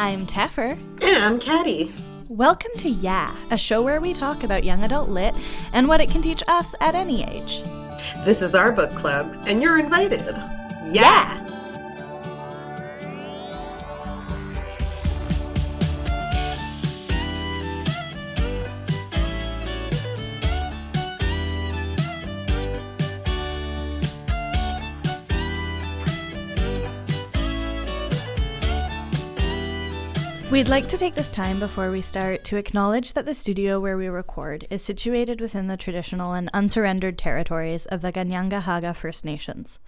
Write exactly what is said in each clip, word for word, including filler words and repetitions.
I'm Taffer. And I'm Caddy. Welcome to Yeah, a show where we talk about young adult lit and what it can teach us at any age. This is our book club, and you're invited. Yeah! yeah. We'd like to take this time before we start to acknowledge that the studio where we record is situated within the traditional and unsurrendered territories of the Ganyangahaga First Nations.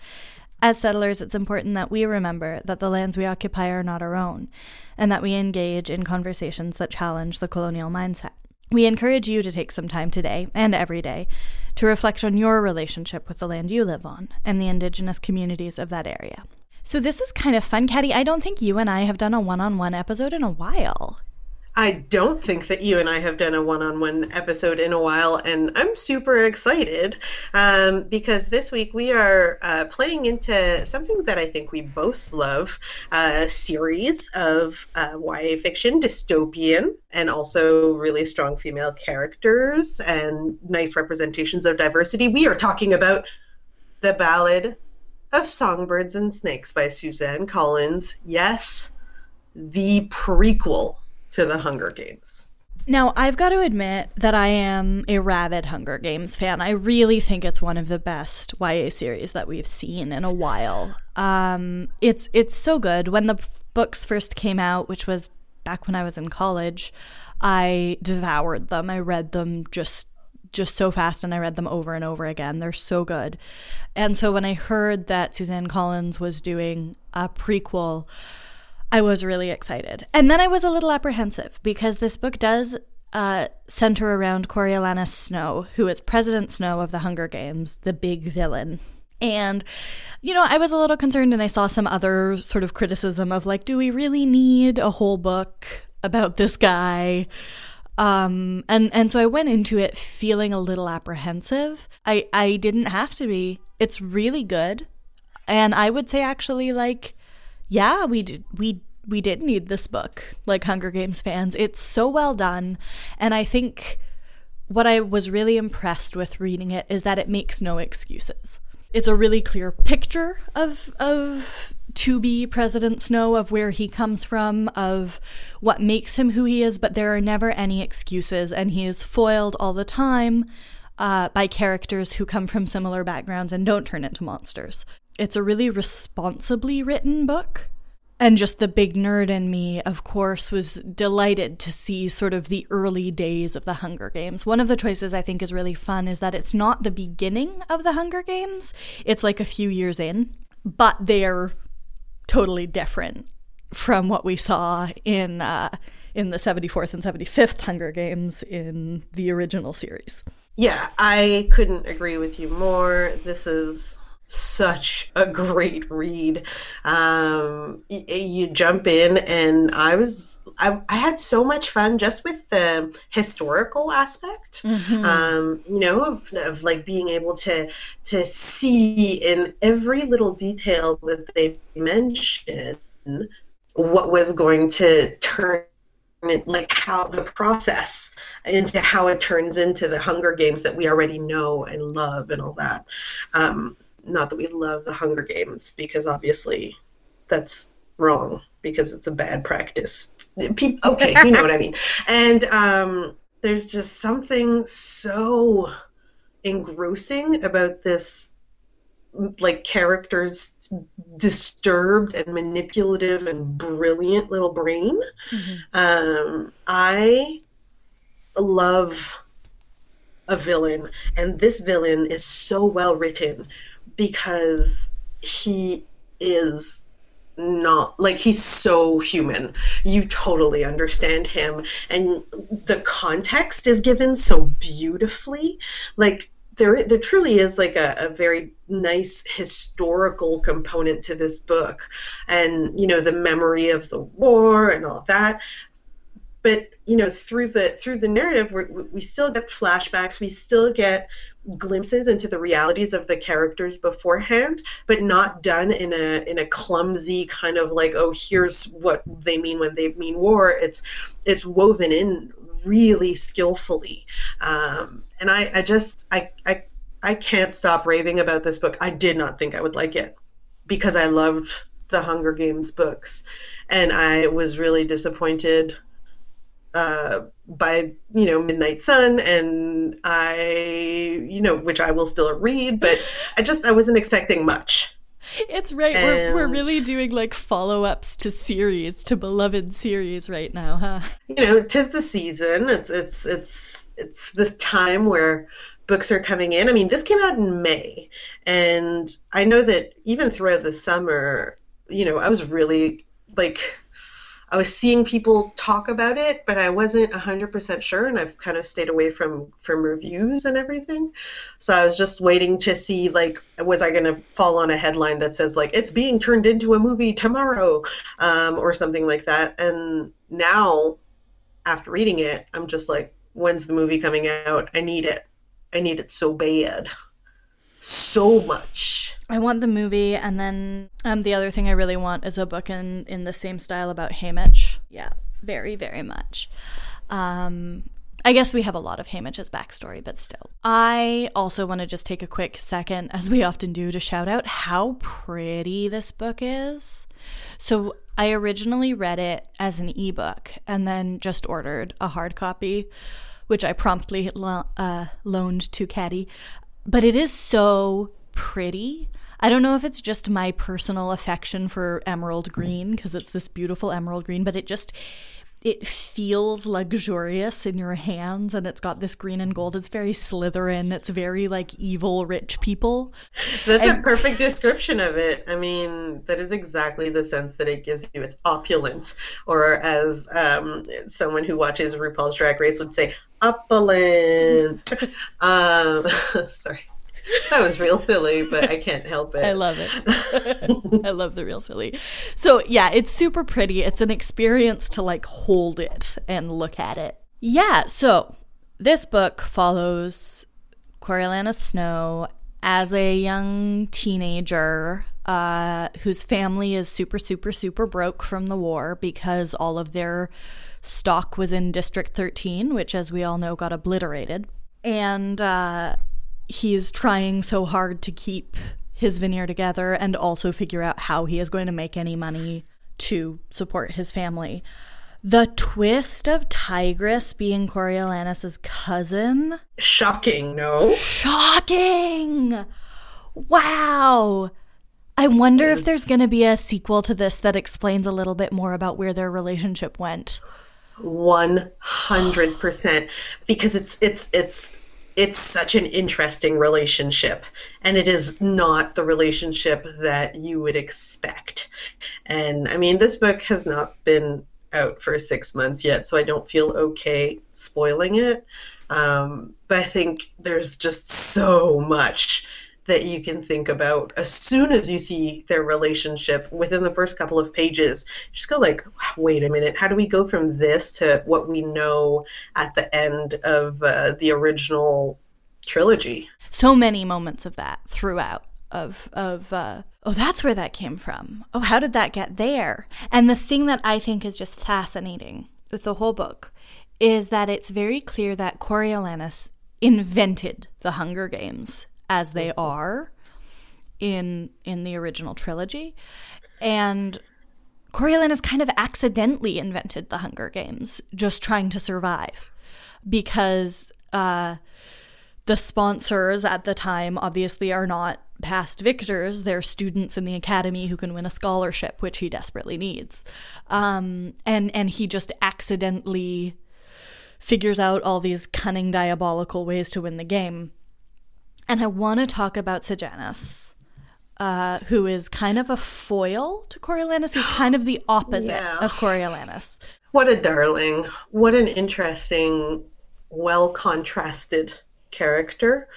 As settlers, it's important that we remember that the lands we occupy are not our own, and that we engage in conversations that challenge the colonial mindset. We encourage you to take some time today, and every day, to reflect on your relationship with the land you live on, and the indigenous communities of that area. So this is kind of fun, Caddy. I don't think you and I have done a one-on-one episode in a while. I don't think that you and I have done a one-on-one episode in a while, and I'm super excited um, because this week we are uh, playing into something that I think we both love, a series of uh, Y A fiction, dystopian, and also really strong female characters and nice representations of diversity. We are talking about The Ballad of Songbirds and Snakes by Suzanne Collins. Yes, the prequel to The Hunger Games. Now, I've got to admit that I am a rabid Hunger Games fan. I really think it's one of the best Y A series that we've seen in a while. Um, it's, it's so good. When the books first came out, which was back when I was in college, I devoured them. I read them just just so fast, and I read them over and over again. They're so good. And so when I heard that Suzanne Collins was doing a prequel, I was really excited. And then I was a little apprehensive because this book does uh, center around Coriolanus Snow, who is President Snow of the Hunger Games, the big villain. And, you know, I was a little concerned, and I saw some other sort of criticism of like, do we really need a whole book about this guy? Um, and, and so I went into it feeling a little apprehensive. I, I didn't have to be. It's really good. And I would say actually, like, yeah, we did, we, we did need this book, like Hunger Games fans. It's so well done. And I think what I was really impressed with reading it is that it makes no excuses. It's a really clear picture of of to be President Snow, of where he comes from, of what makes him who he is, but there are never any excuses, and he is foiled all the time uh, by characters who come from similar backgrounds and don't turn into monsters. It's a really responsibly written book. And just the big nerd in me, of course, was delighted to see sort of the early days of the Hunger Games. One of the choices I think is really fun is that it's not the beginning of the Hunger Games. It's like a few years in, but they're totally different from what we saw in uh, in the seventy-fourth and seventy-fifth Hunger Games in the original series. Yeah, I couldn't agree with you more. This is such a great read. Um, y- you jump in, and I was I, I had so much fun just with the historical aspect, mm-hmm. um, you know, of, of like being able to to see in every little detail that they mention what was going to turn, like how the process into how it turns into the Hunger Games that we already know and love and all that. Um, Not that we love the Hunger Games, because obviously that's wrong, because it's a bad practice. Pe- okay, you know what I mean. And um, there's just something so engrossing about this, like, character's disturbed and manipulative and brilliant little brain. Mm-hmm. Um, I love a villain, and this villain is so well written, because he is not, like, he's so human. You totally understand him, and the context is given so beautifully. Like, there there truly is, like, a, a very nice historical component to this book, and, you know, the memory of the war and all that. But, you know, through the through the narrative, we're, we still get flashbacks, we still get glimpses into the realities of the characters beforehand, but not done in a in a clumsy kind of like, oh, here's what they mean when they mean war. It's it's woven in really skillfully, um, and I, I just I, I I can't stop raving about this book. I did not think I would like it because I loved the Hunger Games books, and I was really disappointed uh, by, you know, Midnight Sun, and I, you know, which I will still read, but I just, I wasn't expecting much. It's right. And we're we're really doing like follow-ups to series, to beloved series right now, huh? You know, 'tis the season. It's, it's, it's, it's the time where books are coming in. I mean, this came out in May, and I know that even throughout the summer, you know, I was really like, I was seeing people talk about it, but I wasn't one hundred percent sure, and I've kind of stayed away from, from reviews and everything. So I was just waiting to see, like, was I going to fall on a headline that says, like, it's being turned into a movie tomorrow, um, or something like that. And now, after reading it, I'm just like, when's the movie coming out? I need it. I need it so bad. So much. I want the movie, and then um, the other thing I really want is a book in, in the same style about Haymitch. Yeah, very, very much. Um, I guess we have a lot of Haymitch's backstory, but still. I also want to just take a quick second, as we often do, to shout out how pretty this book is. So I originally read it as an ebook and then just ordered a hard copy, which I promptly lo- uh, loaned to Caddy. But it is so pretty. I don't know if it's just my personal affection for emerald green, because it's this beautiful emerald green, but it just, it feels luxurious in your hands, and it's got this green and gold. It's very Slytherin. It's very, like, evil rich people. That's and, a perfect description of it. I mean, that is exactly the sense that it gives you. It's opulent, or as um, someone who watches RuPaul's Drag Race would say, opulent. um, sorry. That was real silly, but I can't help it. I love it. I love the real silly. So yeah, it's super pretty. It's an experience to like hold it and look at it. Yeah, so this book follows Coriolanus Snow as a young teenager uh, whose family is super, super, super broke from the war because all of their stock was in District thirteen, which, as we all know, got obliterated. And uh, he's trying so hard to keep his veneer together and also figure out how he is going to make any money to support his family. The twist of Tigris being Coriolanus's cousin. Shocking, no? Shocking! Wow! I wonder if there's going to be a sequel to this that explains a little bit more about where their relationship went. one hundred percent. Because it's it's it's... it's such an interesting relationship, and it is not the relationship that you would expect. And I mean, this book has not been out for six months yet, so I don't feel okay spoiling it. Um, but I think there's just so much that you can think about as soon as you see their relationship within the first couple of pages. Just go like, wait a minute, how do we go from this to what we know at the end of uh, the original trilogy? So many moments of that throughout of, of uh, oh, that's where that came from. Oh, how did that get there? And the thing that I think is just fascinating with the whole book is that it's very clear that Coriolanus invented the Hunger Games as they are in in the original trilogy. And Coriolanus kind of accidentally invented the Hunger Games, just trying to survive. Because uh, the sponsors at the time obviously are not past victors. They're students in the academy who can win a scholarship, which he desperately needs. Um, and, and he just accidentally figures out all these cunning, diabolical ways to win the game. And I want to talk about Sejanus, uh, who is kind of a foil to Coriolanus. He's kind of the opposite yeah. of Coriolanus. What a darling. What an interesting, well-contrasted character.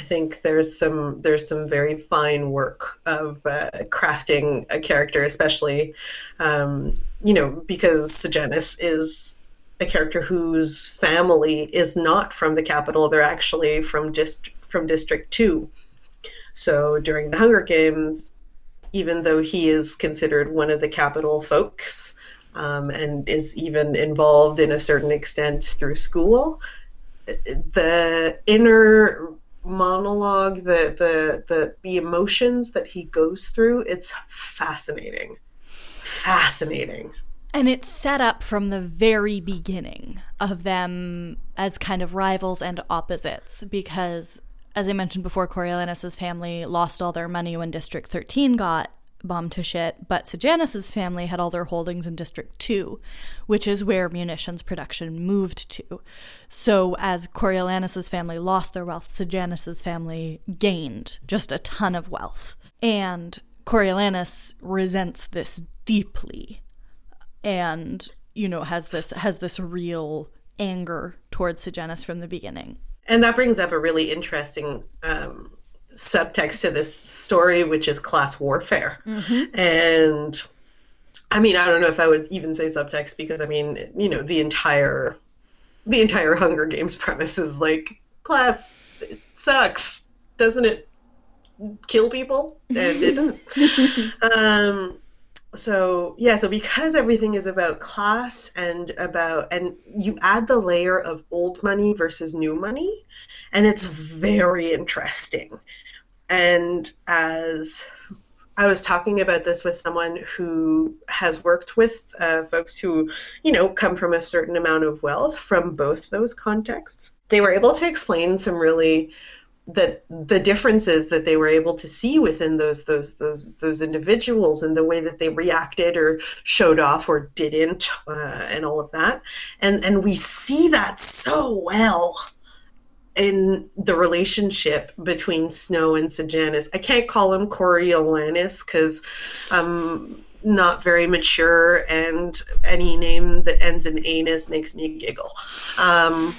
I think there's some there's some very fine work of uh, crafting a character, especially, um, you know, because Sejanus is a character whose family is not from the capital. They're actually from District from District two. So during the Hunger Games, even though he is considered one of the capital folks, um, and is even involved in a certain extent through school, the inner monologue, the the the, the emotions that he goes through, it's fascinating. Fascinating. And it's set up from the very beginning of them as kind of rivals and opposites because, as I mentioned before, Coriolanus's family lost all their money when District thirteen got bombed to shit, but Sejanus's family had all their holdings in District two, which is where munitions production moved to. So as Coriolanus's family lost their wealth, Sejanus's family gained just a ton of wealth. And Coriolanus resents this deeply and, you know, has this has this real anger towards Sejanus from the beginning. And that brings up a really interesting um, subtext to this story, which is class warfare. Mm-hmm. And, I mean, I don't know if I would even say subtext because, I mean, you know, the entire the entire Hunger Games premise is like, class it sucks. Doesn't it kill people? And it does. um, so, yeah, so because everything is about class and about, and you add the layer of old money versus new money, and it's very interesting. And as I was talking about this with someone who has worked with uh, folks who, you know, come from a certain amount of wealth from both those contexts, they were able to explain some really that the differences that they were able to see within those those those those individuals and the way that they reacted or showed off or didn't uh, and all of that. And and we see that so well in the relationship between Snow and Sejanus. I can't call him Coriolanus because I'm not very mature and any name that ends in anus makes me giggle. Um,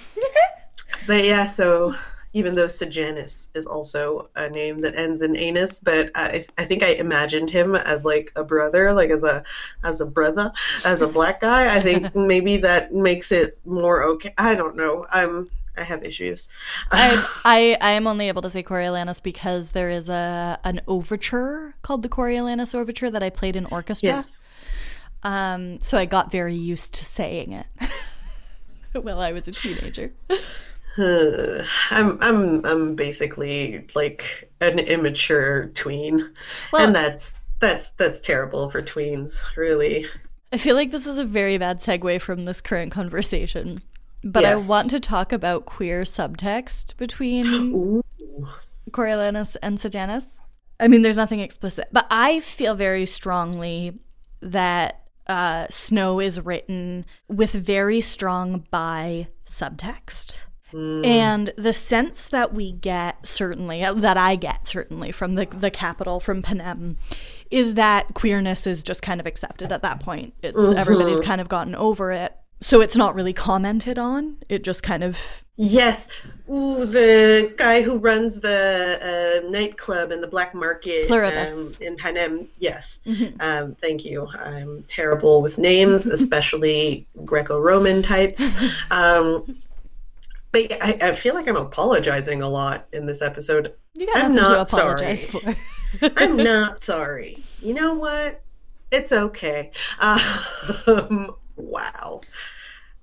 but yeah, so... even though Sejanus is also a name that ends in anus, but I, I think I imagined him as like a brother, like as a as a brother, as a black guy. I think maybe that makes it more okay. I don't know. I'm I have issues. I I, I am only able to say Coriolanus because there is a an overture called the Coriolanus Overture that I played in orchestra. Yes. Um, so I got very used to saying it while I was a teenager. Uh, I'm I'm I'm basically like an immature tween, well, and that's that's that's terrible for tweens, really. I feel like this is a very bad segue from this current conversation, but yes. I want to talk about queer subtext between Ooh. Coriolanus and Sejanus. I mean, there's nothing explicit, but I feel very strongly that uh, Snow is written with very strong bi subtext. And the sense that we get, certainly, that I get, certainly, from the the capital, from Panem, is that queerness is just kind of accepted at that point. It's mm-hmm. Everybody's kind of gotten over it. So it's not really commented on. It just kind of... Yes. Ooh, the guy who runs the uh, nightclub and the black market um, in Panem. Yes. Mm-hmm. Um, thank you. I'm terrible with names, especially Greco-Roman types. Um But I, I feel like I'm apologizing a lot in this episode. You got I'm not to apologize sorry. For. I'm not sorry. You know what? It's okay. Um, wow.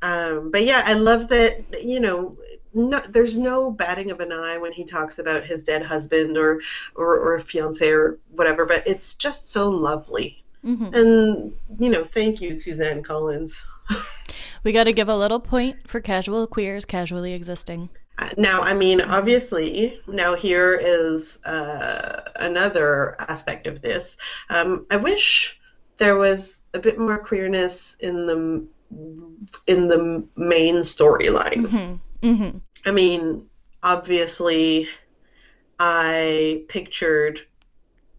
Um, but yeah, I love that, you know, no, there's no batting of an eye when he talks about his dead husband or, or, or fiancé or whatever, but it's just so lovely. Mm-hmm. And, you know, thank you, Suzanne Collins. We got to give a little point for casual queers casually existing. Now, I mean, obviously, now here is uh, another aspect of this. Um, I wish there was a bit more queerness in the in the main storyline. Mm-hmm. Mm-hmm. I mean, obviously, I pictured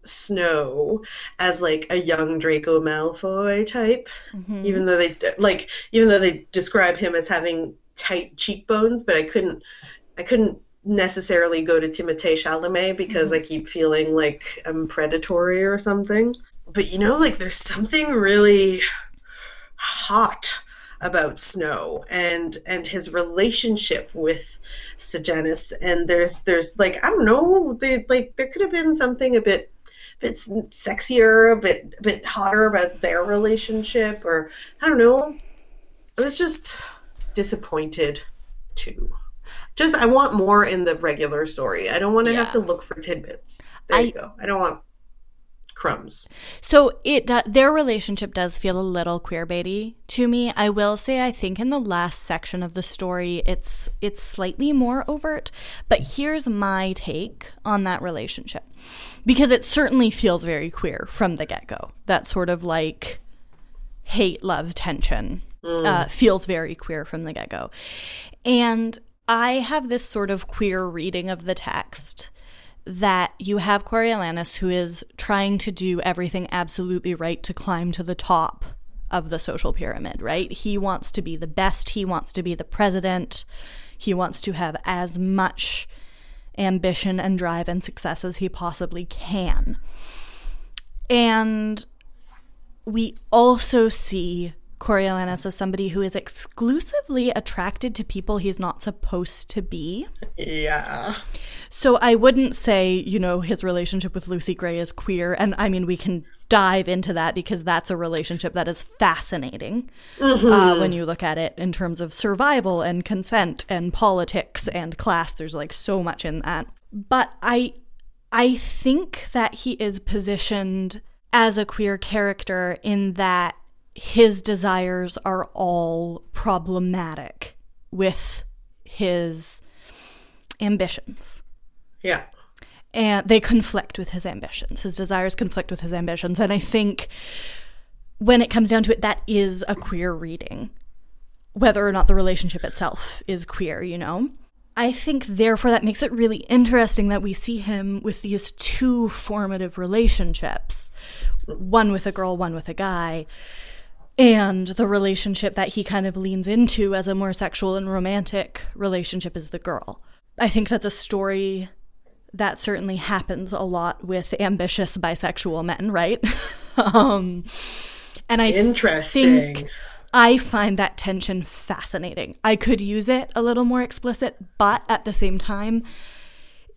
Snow as like a young Draco Malfoy type, mm-hmm. even though they like even though they describe him as having tight cheekbones, but I couldn't I couldn't necessarily go to Timothée Chalamet because mm-hmm. I keep feeling like I'm predatory or something. But you know, like there's something really hot about Snow and and his relationship with Sejanus, and there's there's like I don't know, they, like there could have been something a bit a bit sexier, a bit a bit hotter about their relationship, or I don't know. I was just disappointed too. Just I want more in the regular story. I don't want to yeah. have to look for tidbits. There I, you go. I don't want crumbs. So it uh, their relationship does feel a little queerbaity to me. I will say I think in the last section of the story it's it's slightly more overt, but here's my take on that relationship. Because it certainly feels very queer from the get-go. That sort of like hate-love tension mm. uh, feels very queer from the get-go. And I have this sort of queer reading of the text that you have Coriolanus, who is trying to do everything absolutely right to climb to the top of the social pyramid, right? He wants to be the best. He wants to be the president. He wants to have as much ambition and drive and success as he possibly can. And we also see Coriolanus is somebody who is exclusively attracted to people he's not supposed to be. Yeah. So I wouldn't say, you know, his relationship with Lucy Gray is queer. And I mean, we can dive into that because that's a relationship that is fascinating mm-hmm. uh, when you look at it in terms of survival and consent and politics and class. There's like so much in that. But I, I think that he is positioned as a queer character in that his desires are all problematic with his ambitions. Yeah. And they conflict with his ambitions. His desires conflict with his ambitions. And I think when it comes down to it, that is a queer reading, whether or not the relationship itself is queer, you know? I think, therefore, that makes it really interesting that we see him with these two formative relationships, one with a girl, one with a guy. And the relationship that he kind of leans into as a more sexual and romantic relationship is the girl. I think that's a story that certainly happens a lot with ambitious bisexual men, right? um, and I Interesting. think I find that tension fascinating. I could use it a little more explicit, but at the same time,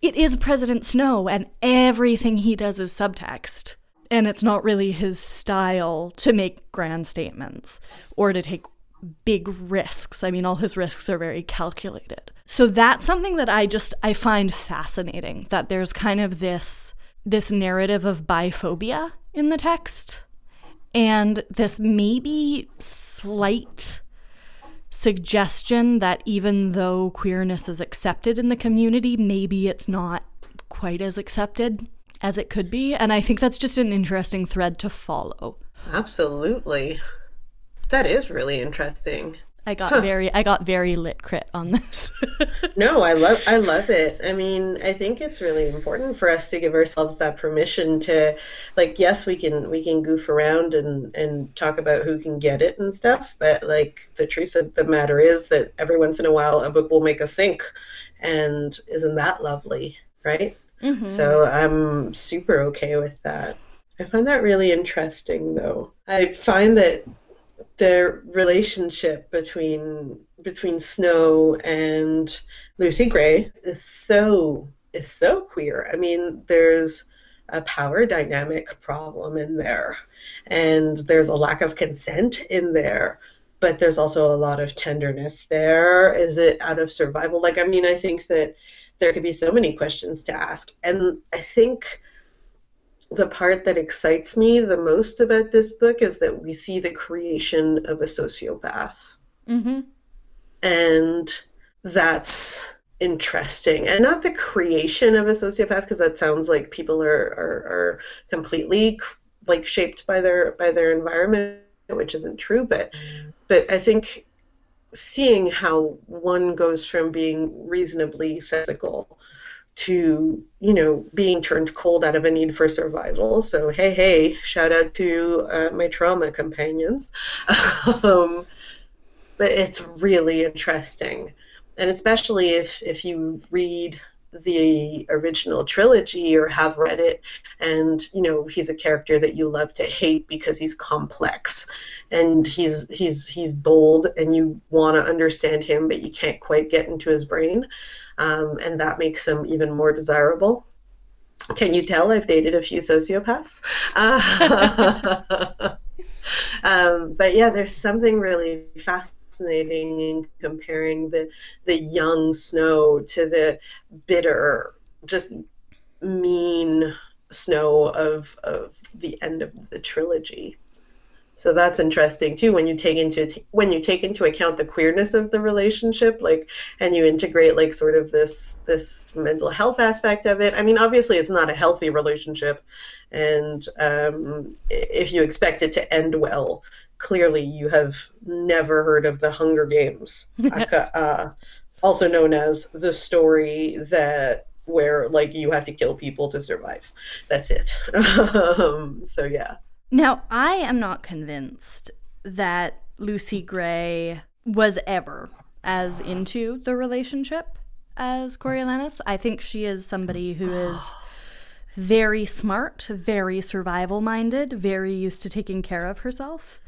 it is President Snow, and everything he does is subtext. And it's not really his style to make grand statements or to take big risks. I mean, all his risks are very calculated. So that's something that I just, I find fascinating, that there's kind of this, this narrative of biphobia in the text and this maybe slight suggestion that even though queerness is accepted in the community, maybe it's not quite as accepted as it could be, and I think that's just an interesting thread to follow. Absolutely. That is really interesting. I got huh. very I got very lit crit on this. No, I love I love it. I mean, I think it's really important for us to give ourselves that permission to, like, yes, we can we can goof around and, and talk about who can get it and stuff, but like the truth of the matter is that every once in a while a book will make us think, and isn't that lovely, right? Mm-hmm. So I'm super okay with that. I find that really interesting, though. I find that the relationship between between Snow and Lucy Gray is so is so queer. I mean, there's a power dynamic problem in there, and there's a lack of consent in there. But there's also a lot of tenderness there. Is it out of survival? Like, I mean, I think that there could be so many questions to ask. And I think the part that excites me the most about this book is that we see the creation of a sociopath. Mm-hmm. And that's interesting. And not the creation of a sociopath, because that sounds like people are, are, are completely like shaped by their by their environment, which isn't true. But but I think seeing how one goes from being reasonably sensical to, you know, being turned cold out of a need for survival. So, hey, hey, shout out to uh, my trauma companions. um, but it's really interesting. And especially if, if you read the original trilogy or have read it, and, you know, he's a character that you love to hate because he's complex and he's he's he's bold, and you want to understand him, but you can't quite get into his brain, um, and that makes him even more desirable. Can you tell I've dated a few sociopaths? Uh, um, but yeah, there's something really fascinating in comparing the the young Snow to the bitter, just mean Snow of of the end of the trilogy. So that's interesting too, when you take into when you take into account the queerness of the relationship, like, and you integrate like sort of this this mental health aspect of it. I mean, obviously it's not a healthy relationship, and um, if you expect it to end well, clearly you have never heard of The Hunger Games, uh, also known as the story that where like you have to kill people to survive. That's it. um, so yeah. Now, I am not convinced that Lucy Gray was ever as into the relationship as Coriolanus. I think she is somebody who is very smart, very survival-minded, very used to taking care of herself.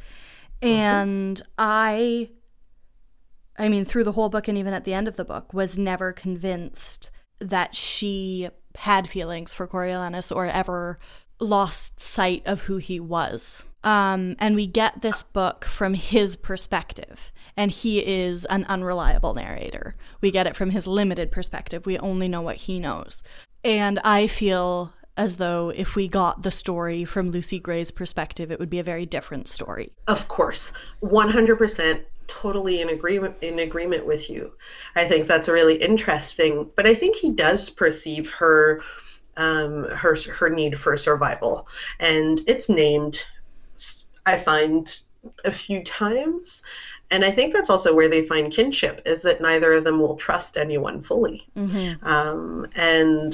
And I, I mean, through the whole book and even at the end of the book, was never convinced that she had feelings for Coriolanus or ever lost sight of who he was. Um, and we get this book from his perspective, and he is an unreliable narrator. We get it from his limited perspective. We only know what he knows. And I feel as though if we got the story from Lucy Gray's perspective, it would be a very different story. Of course, one hundred percent. Totally in agreement in agreement with you. I think that's really interesting, but I think he does perceive her um her her need for survival, and it's named, I find, a few times. And I think that's also where they find kinship, is that neither of them will trust anyone fully. Mm-hmm. Um and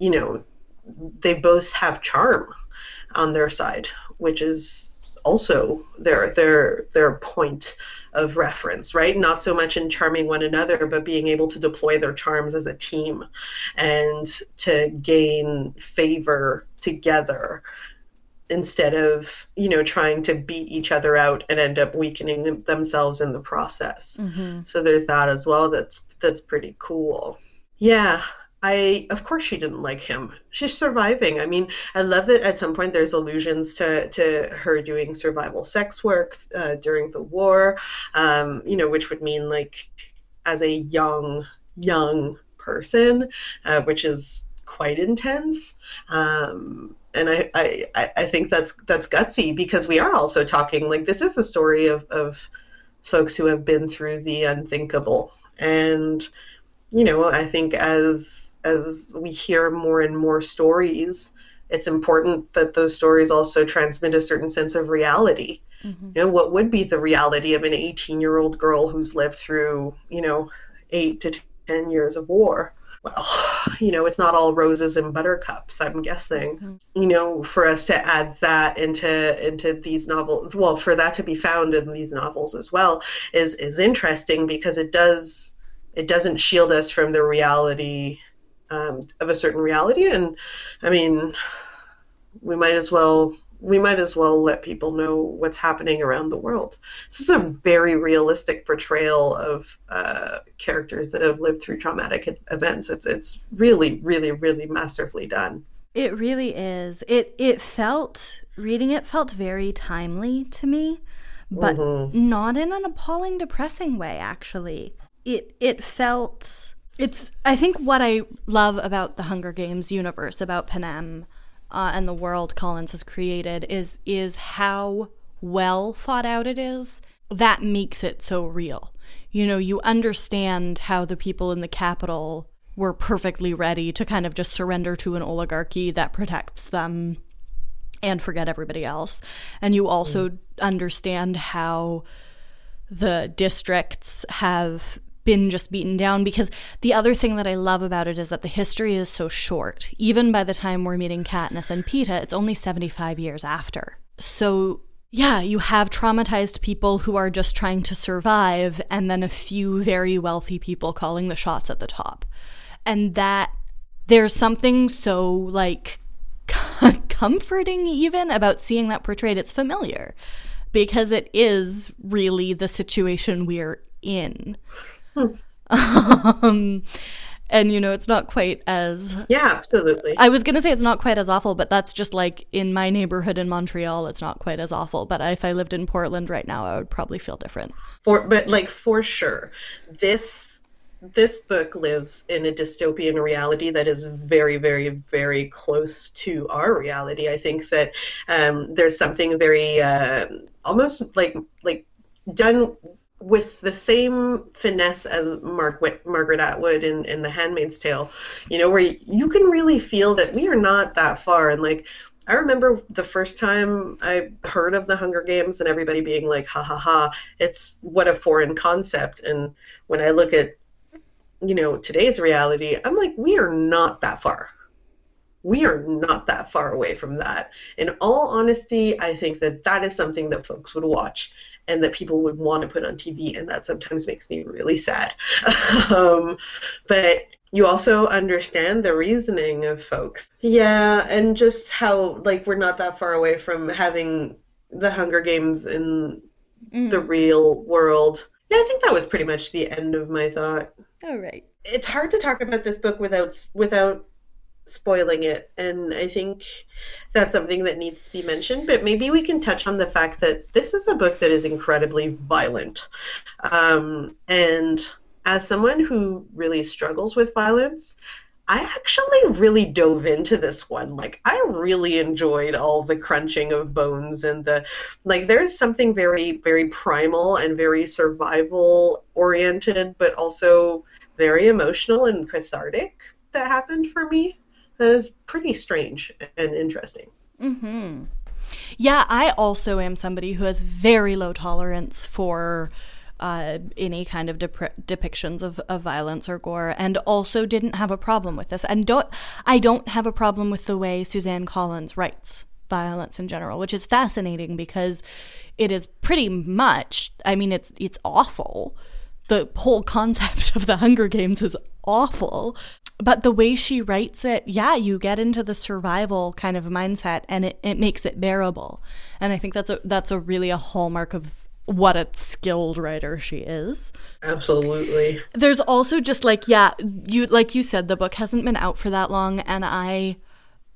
you know, they both have charm on their side, which is also their their their point of reference, right? Not so much in charming one another, but being able to deploy their charms as a team and to gain favor together, instead of, you know, trying to beat each other out and end up weakening them, themselves in the process. Mm-hmm. So there's that as well. That's that's pretty cool. Yeah. I, of course she didn't like him. She's surviving. I mean, I love that at some point there's allusions to, to her doing survival sex work uh, during the war, um, you know, which would mean like as a young, young person, uh, which is quite intense. Um, and I, I, I think that's, that's gutsy, because we are also talking like this is the story of, of folks who have been through the unthinkable. And, you know, I think as, as we hear more and more stories, it's important that those stories also transmit a certain sense of reality. Mm-hmm. You know, what would be the reality of an eighteen-year-old girl who's lived through, you know, eight to ten years of war? Well, you know, it's not all roses and buttercups, I'm guessing. Mm-hmm. You know, for us to add that into into these novels, well, for that to be found in these novels as well, is is interesting, because it does it doesn't shield us from the reality. Um, of a certain reality. And I mean, we might as well we might as well let people know what's happening around the world. This is a very realistic portrayal of uh, characters that have lived through traumatic events. It's it's really, really, really masterfully done. It really is. It it felt reading it felt very timely to me, but mm-hmm. not in an appalling, depressing way. Actually, it it felt. It's, I think what I love about the Hunger Games universe, about Panem uh, and the world Collins has created, is is how well thought out it is. That makes it so real. You know, you understand how the people in the capital were perfectly ready to kind of just surrender to an oligarchy that protects them and forget everybody else. And you also mm. understand how the districts have been just beaten down, because the other thing that I love about it is that the history is so short. Even by the time we're meeting Katniss and Peeta, it's only seventy-five years after. So yeah, you have traumatized people who are just trying to survive, and then a few very wealthy people calling the shots at the top. And that there's something so like comforting even about seeing that portrayed. It's familiar. because it is really the situation we're in. Hmm. Um, and, you know, it's not quite as... Yeah, absolutely. I was going to say it's not quite as awful, but that's just like in my neighborhood in Montreal, it's not quite as awful. But if I lived in Portland right now, I would probably feel different. For, but like for sure, this... This book lives in a dystopian reality that is very, very, very close to our reality. I think that um, there's something very uh, almost like like done with the same finesse as Mark, Margaret Atwood in, in The Handmaid's Tale, you know, where you can really feel that we are not that far. And like, I remember the first time I heard of The Hunger Games and everybody being like, ha ha ha, it's what a foreign concept. And when I look at, you know, today's reality, I'm like, we are not that far. We are not that far away from that. In all honesty, I think that that is something that folks would watch and that people would want to put on T V, and that sometimes makes me really sad. um, but you also understand the reasoning of folks. Yeah, and just how, like, we're not that far away from having the Hunger Games in mm. the real world. Yeah, I think that was pretty much the end of my thought. All right. It's hard to talk about this book without without spoiling it, and I think that's something that needs to be mentioned, but maybe we can touch on the fact that this is a book that is incredibly violent. Um, and as someone who really struggles with violence, I actually really dove into this one. Like, I really enjoyed all the crunching of bones and the, like, there's something very, very primal and very survival-oriented, but also very emotional and cathartic that happened for me. That was pretty strange and interesting. Mm-hmm. Yeah, I also am somebody who has very low tolerance for Uh, any kind of dep- depictions of, of violence or gore, and also didn't have a problem with this. And don't I don't have a problem with the way Suzanne Collins writes violence in general, which is fascinating because it is pretty much, I mean, it's it's awful. The whole concept of The Hunger Games is awful. But the way she writes it, yeah, you get into the survival kind of mindset, and it, it makes it bearable. And I think that's a that's a really a hallmark of what a skilled writer she is. Absolutely. There's also just like, yeah, you like you said, the book hasn't been out for that long, and I,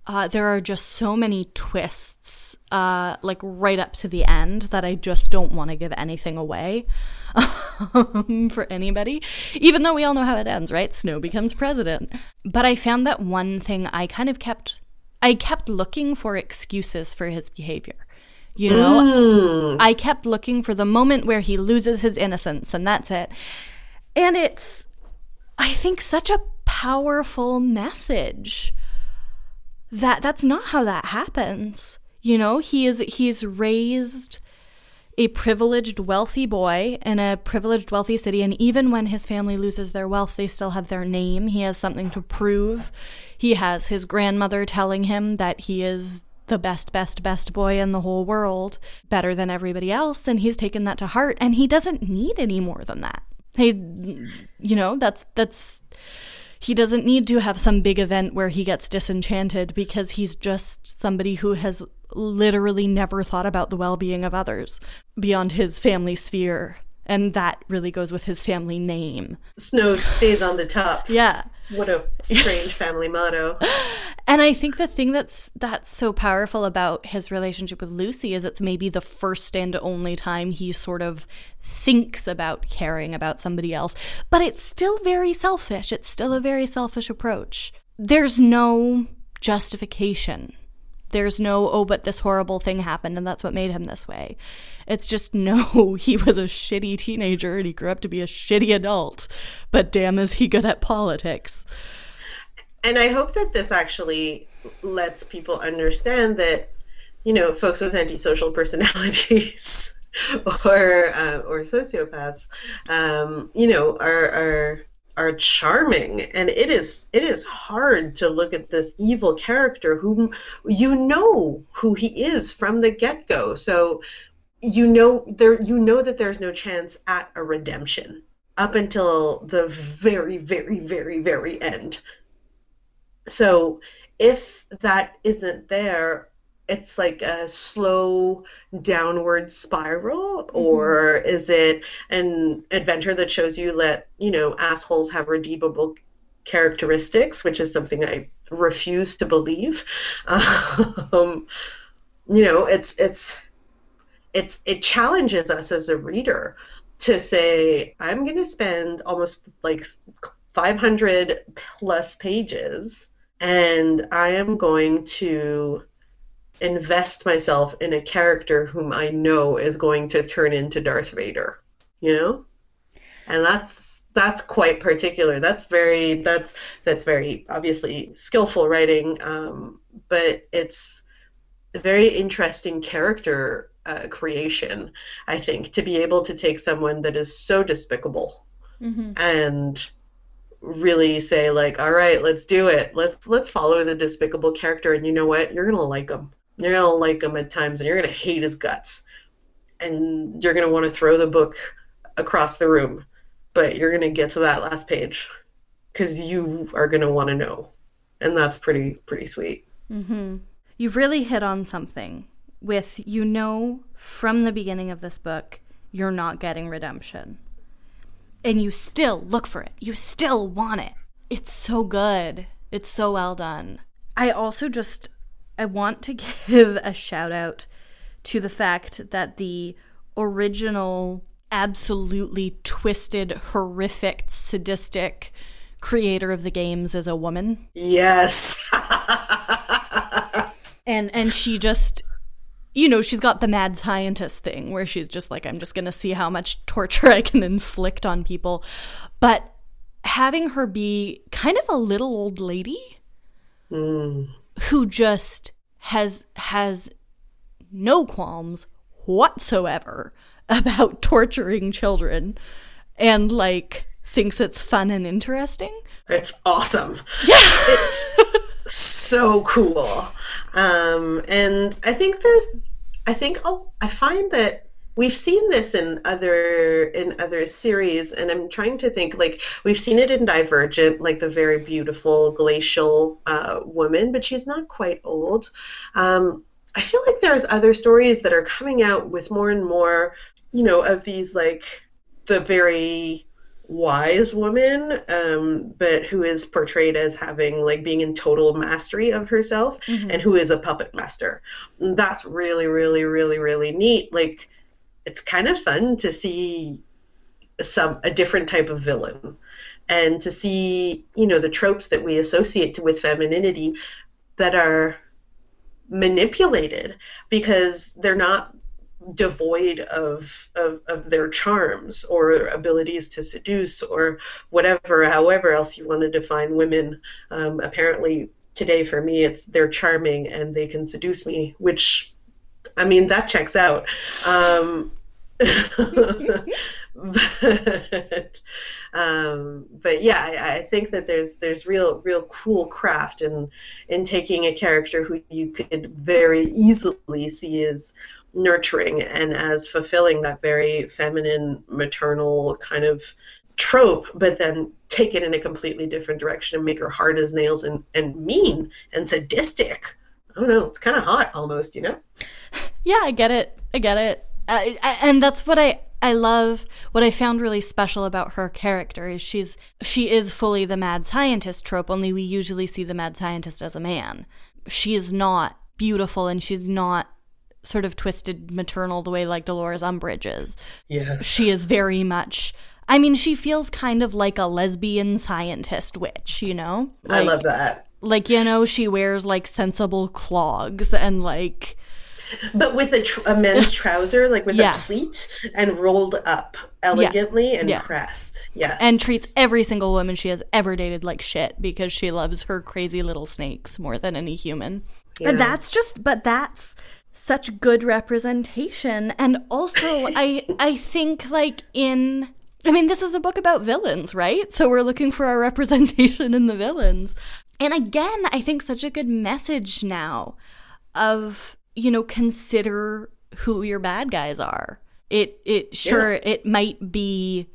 uh, there are just so many twists, uh, like right up to the end that I just don't want to give anything away um, for anybody, even though we all know how it ends, right? Snow becomes president. But I found that one thing I kind of kept, I kept looking for excuses for his behavior. You know, mm. I kept looking for the moment where he loses his innocence, and that's it. And it's, I think, such a powerful message that that's not how that happens. You know, he is he's raised a privileged, wealthy boy in a privileged, wealthy city, and even when his family loses their wealth, they still have their name. He has something to prove. He has his grandmother telling him that he is the best, best, best boy in the whole world, better than everybody else, and he's taken that to heart, and he doesn't need any more than that. He, you know, that's, that's, he doesn't need to have some big event where he gets disenchanted because he's just somebody who has literally never thought about the well-being of others beyond his family sphere, and that really goes with his family name. Snow stays on the top. Yeah. What a strange family motto. And I think the thing that's that's so powerful about his relationship with Lucy is it's maybe the first and only time he sort of thinks about caring about somebody else. But it's still very selfish. It's still a very selfish approach. There's no justification. There's no, oh, but this horrible thing happened and that's what made him this way. It's just, no, he was a shitty teenager and he grew up to be a shitty adult. But damn, is he good at politics. And I hope that this actually lets people understand that, you know, folks with antisocial personalities or uh, or sociopaths, um, you know, are... are are charming, and it is it is hard to look at this evil character whom you know who he is from the get-go. So you know there you know that there's no chance at a redemption up until the very, very, very, very end. So if that isn't there, it's like a slow downward spiral, or mm-hmm. is it an adventure that shows you that, you know, assholes have redeemable characteristics, which is something I refuse to believe. Um, you know, it's it's it's it challenges us as a reader to say, I'm going to spend almost like five hundred plus pages, and I am going to invest myself in a character whom I know is going to turn into Darth Vader, you know? And that's that's quite particular. That's very that's that's very obviously skillful writing, um, but it's a very interesting character uh, creation, I think, to be able to take someone that is so despicable mm-hmm. and really say, like, all right, let's do it. Let's let's follow the despicable character, and you know what? You're gonna like him. You're going to like him at times, and you're going to hate his guts. And you're going to want to throw the book across the room. But you're going to get to that last page because you are going to want to know. And that's pretty, pretty sweet. Mm-hmm. You've really hit on something with, you know, from the beginning of this book, you're not getting redemption. And you still look for it. You still want it. It's so good. It's so well done. I also just... I want to give a shout out to the fact that the original, absolutely twisted, horrific, sadistic creator of the games is a woman. Yes. and and she just, you know, she's got the mad scientist thing where she's just like, I'm just going to see how much torture I can inflict on people. But having her be kind of a little old lady. Mm. Who just has has no qualms whatsoever about torturing children and, like, thinks it's fun and interesting. It's awesome. Yeah. It's so cool. Um, and I think there's, I think, I'll, I find that we've seen this in other in other series, and I'm trying to think, like, we've seen it in Divergent, like the very beautiful glacial uh, woman, but she's not quite old. Um, I feel like there's other stories that are coming out with more and more, you know, of these, like, the very wise woman, um, but who is portrayed as having, like, being in total mastery of herself, mm-hmm. and who is a puppet master. That's really, really, really, really neat. Like, it's kind of fun to see some a different type of villain, and to see, you know, the tropes that we associate with femininity that are manipulated because they're not devoid of, of, of their charms or abilities to seduce or whatever, however else you want to define women. Um, apparently today for me, it's they're charming and they can seduce me, which... I mean, that checks out. Um, but, um, but yeah, I, I think that there's there's real real cool craft in in taking a character who you could very easily see as nurturing and as fulfilling that very feminine, maternal kind of trope, but then take it in a completely different direction and make her hard as nails and, and mean and sadistic. I don't know. It's kind of hot almost, you know? Yeah, I get it. I get it. Uh, I, and that's what I, I love. What I found really special about her character is she's she is fully the mad scientist trope, only we usually see the mad scientist as a man. She is not beautiful, and she's not sort of twisted maternal the way, like, Dolores Umbridge is. Yes. She is very much... I mean, she feels kind of like a lesbian scientist witch, you know? Like, I love that. Like, you know, she wears, like, sensible clogs and, like... But with a, tr- a men's trouser, like, with yeah. a pleat and rolled up elegantly yeah. and yeah. pressed. Yes. And treats every single woman she has ever dated like shit because she loves her crazy little snakes more than any human. Yeah. And that's just... But that's such good representation. And also, I I think, like, in... I mean, this is a book about villains, right? So we're looking for our representation in the villains. And again, I think such a good message now of, you know, consider who your bad guys are. It it sure, yeah. it might be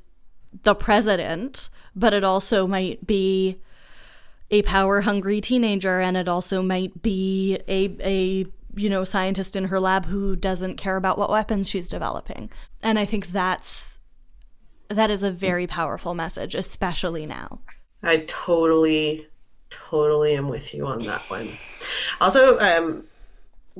the president, but it also might be a power-hungry teenager, and it also might be a a you know, scientist in her lab who doesn't care about what weapons she's developing. And I think that's, that is a very powerful message, especially now. I totally, totally am with you on that one. Also, um,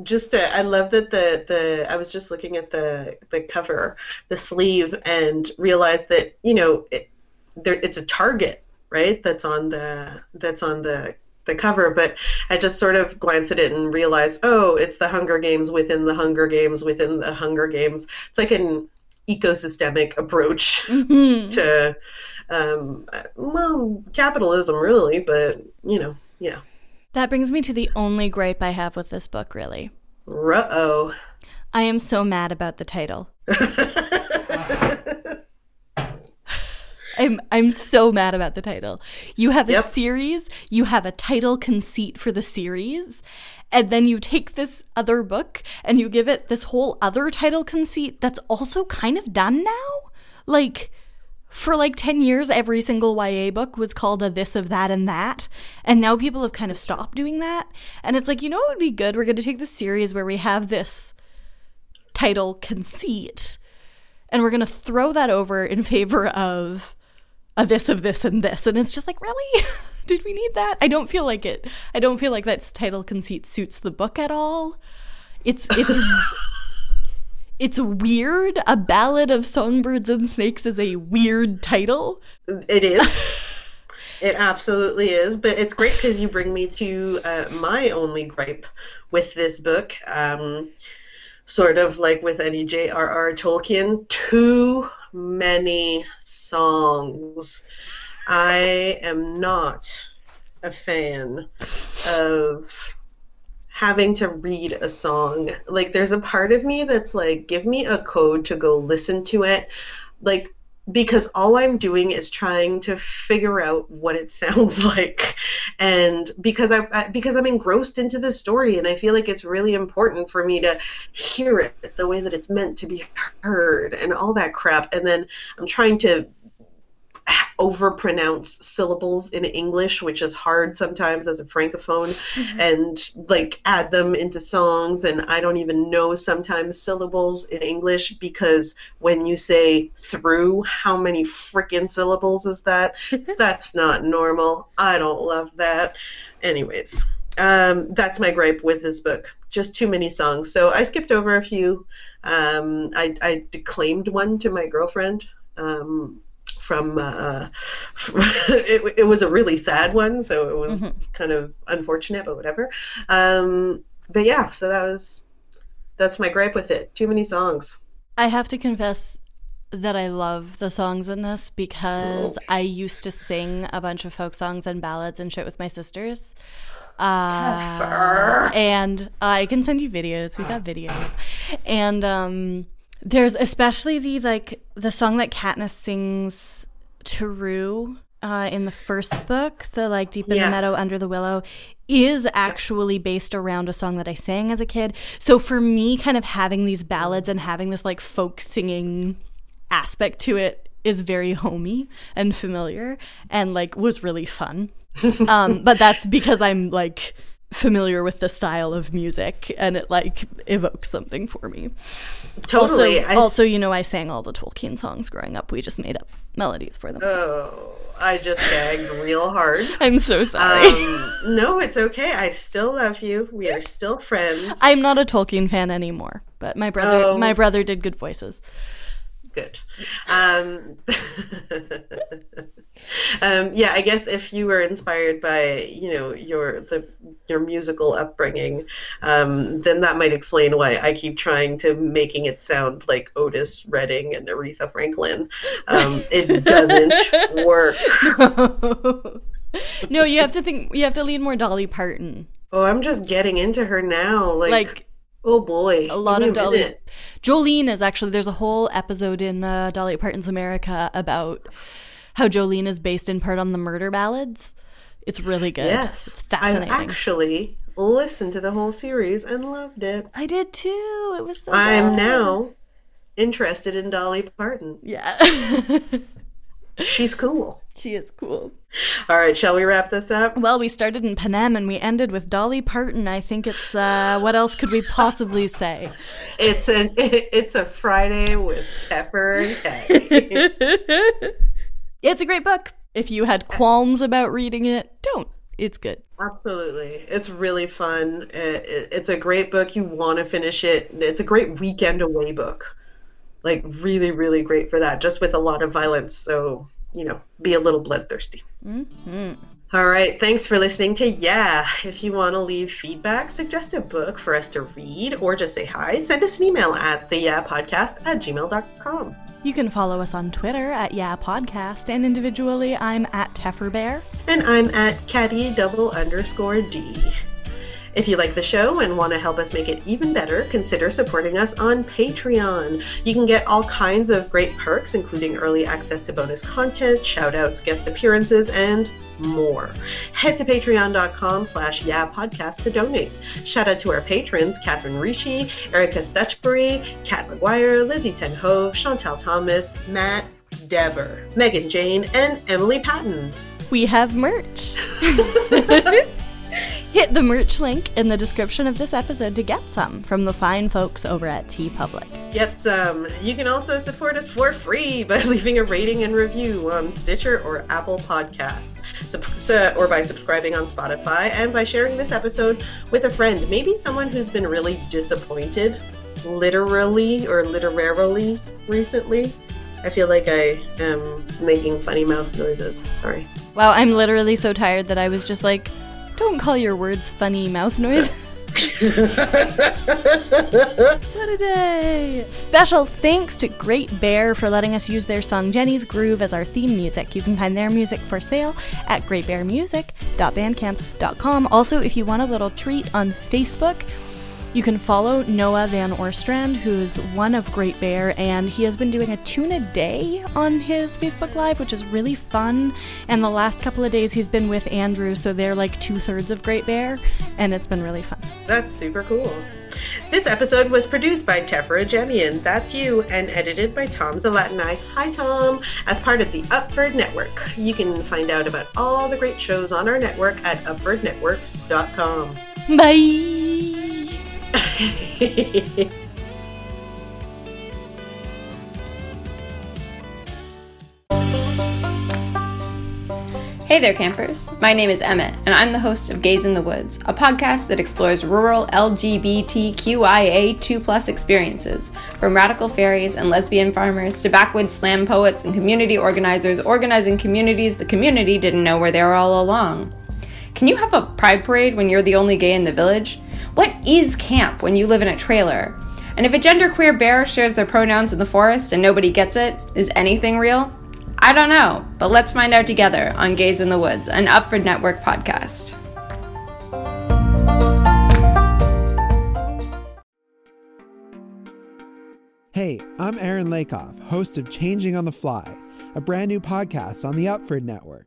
just uh, I love that the the I was just looking at the the cover, the sleeve, and realized that, you know, it, there, it's a target, right? That's on the that's on the the cover. But I just sort of glanced at it and realized, oh, it's the Hunger Games within the Hunger Games within the Hunger Games. It's like an ecosystemic approach mm-hmm. to um, well, capitalism, really. But you know, yeah. That brings me to the only gripe I have with this book, really. Uh-oh. I am so mad about the title. I'm I'm so mad about the title. You have a yep. series, you have a title conceit for the series, and then you take this other book and you give it this whole other title conceit that's also kind of done now. Like, for like ten years, every single Y A book was called a this of that and that. And now people have kind of stopped doing that. And it's like, you know what would be good? We're going to take this series where we have this title conceit, and we're going to throw that over in favor of a this of this and this. And it's just like, really? Did we need that? I don't feel like it. I don't feel like that title conceit suits the book at all. It's it's... It's weird. A Ballad of Songbirds and Snakes is a weird title. It is. It absolutely is. But it's great because you bring me to uh, my only gripe with this book. Um, sort of like with any J R R. Tolkien, too many songs. I am not a fan of having to read a song. Like, there's a part of me that's like, give me a code to go listen to it, like, because all I'm doing is trying to figure out what it sounds like, and because I, I because I'm engrossed into the story, and I feel like it's really important for me to hear it the way that it's meant to be heard and all that crap, and then I'm trying to overpronounce syllables in English, which is hard sometimes as a francophone, mm-hmm. and like add them into songs, and I don't even know sometimes syllables in English, because when you say through, how many frickin' syllables is that? That's not normal. I don't love that. Anyways, um, that's my gripe with this book. Just too many songs. So I skipped over a few. Um, I, I declaimed one to my girlfriend. Um, From, uh, from it, it was a really sad one, so it was mm-hmm. kind of unfortunate, but whatever. Um, but yeah, so that was that's my gripe with it. Too many songs. I have to confess that I love the songs in this, because oh. I used to sing a bunch of folk songs and ballads and shit with my sisters. Uh, and I can send you videos. We got videos, and um. There's especially the like the song that Katniss sings to Rue uh, in the first book, the like deep in yeah. the meadow under the willow, is actually based around a song that I sang as a kid. So for me, kind of having these ballads and having this like folk singing aspect to it is very homey and familiar, and like was really fun. um, but that's because I'm like familiar with the style of music, and it like evokes something for me. Totally. Also, I, also, you know, I sang all the Tolkien songs growing up. We just made up melodies for them. Oh, I just gagged real hard. I'm so sorry. Um, no, it's okay. I still love you. We are still friends. I'm not a Tolkien fan anymore, but my brother, oh. my brother did good voices. Good. Um, um, yeah, I guess if you were inspired by, you know, your the your musical upbringing, um, then that might explain why I keep trying to making it sound like Otis Redding and Aretha Franklin. Um, it doesn't work. No. no, you have to think. You have to lean more Dolly Parton. Oh, I'm just getting into her now. Like. like Oh boy. A lot of Dolly. Jolene is actually, there's a whole episode in uh, Dolly Parton's America about how Jolene is based in part on the murder ballads. It's really good. Yes. It's fascinating. I actually listened to the whole series and loved it. I did too. It was so good. I'm now interested in Dolly Parton. Yeah. She's cool. She is cool. All right, shall we wrap this up? Well, we started in Panem and we ended with Dolly Parton. I think it's, uh, what else could we possibly say? It's an it's a Friday with pepper and Teddy. It's a great book. If you had qualms about reading it, don't. It's good. Absolutely. It's really fun. It's a great book. You want to finish it. It's a great weekend away book. Like, really, really great for that, just with a lot of violence. So, you know, be a little bloodthirsty. Mm-hmm. All right. Thanks for listening to Yeah. If you want to leave feedback, suggest a book for us to read, or just say hi, send us an email at theyapodcast at gmail dot com. You can follow us on Twitter at Yeah Podcast, and individually I'm at Tefferbear. And I'm at Caddy double underscore D. If you like the show and want to help us make it even better, consider supporting us on Patreon. You can get all kinds of great perks, including early access to bonus content, shout-outs, guest appearances, and more. Head to patreon.com slash yapodcast to donate. Shout-out to our patrons, Catherine Ricci, Erica Stutchbury, Kat McGuire, Lizzie Ten Hove, Chantal Thomas, Matt Dever, Megan Jane, and Emily Patton. We have merch. Hit the merch link in the description of this episode to get some from the fine folks over at TeePublic. Get some. You can also support us for free by leaving a rating and review on Stitcher or Apple Podcasts, or by subscribing on Spotify, and by sharing this episode with a friend, maybe someone who's been really disappointed, literally or literarily, recently. I feel like I am making funny mouth noises. Sorry. Wow, I'm literally so tired that I was just like... Don't call your words funny mouth noise. What a day! Special thanks to Great Bear for letting us use their song Jenny's Groove as our theme music. You can find their music for sale at great bear music dot bandcamp dot com. Also, if you want a little treat on Facebook, you can follow Noah Van Orstrand, who's one of Great Bear, and he has been doing a tune a day on his Facebook Live, which is really fun. And the last couple of days he's been with Andrew, so they're like two-thirds of Great Bear, and it's been really fun. That's super cool. This episode was produced by Tefera Jemian, that's you, and edited by Tom Zalatinai, hi Tom, as part of the Upfront Network. You can find out about all the great shows on our network at upfront network dot com. Bye! Hey there, campers. My name is Emmett, and I'm the host of Gays in the Woods, a podcast that explores rural L G B T Q I A two plus experiences, from radical fairies and lesbian farmers to backwoods slam poets and community organizers organizing communities the community didn't know were there all along. Can you have a pride parade when you're the only gay in the village? What is camp when you live in a trailer? And if a genderqueer bear shares their pronouns in the forest and nobody gets it, is anything real? I don't know, but let's find out together on Gays in the Woods, an Upfront Network podcast. Hey, I'm Aaron Lakoff, host of Changing on the Fly, a brand new podcast on the Upfront Network.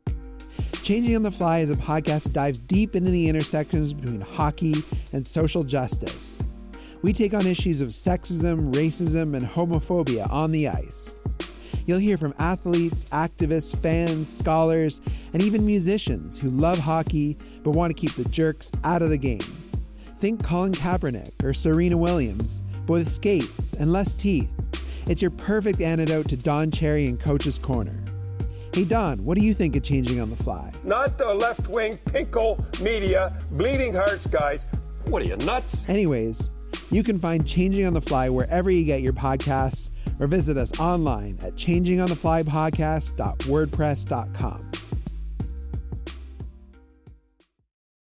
Changing on the Fly is a podcast that dives deep into the intersections between hockey and social justice. We take on issues of sexism, racism, and homophobia on the ice. You'll hear from athletes, activists, fans, scholars, and even musicians who love hockey but want to keep the jerks out of the game. Think Colin Kaepernick or Serena Williams, but with skates and less teeth. It's your perfect antidote to Don Cherry and Coach's Corner. Hey, Don, what do you think of Changing on the Fly? Not the left-wing pinkle media, bleeding hearts, guys. What are you, nuts? Anyways, you can find Changing on the Fly wherever you get your podcasts, or visit us online at changing on the fly podcast dot wordpress dot com.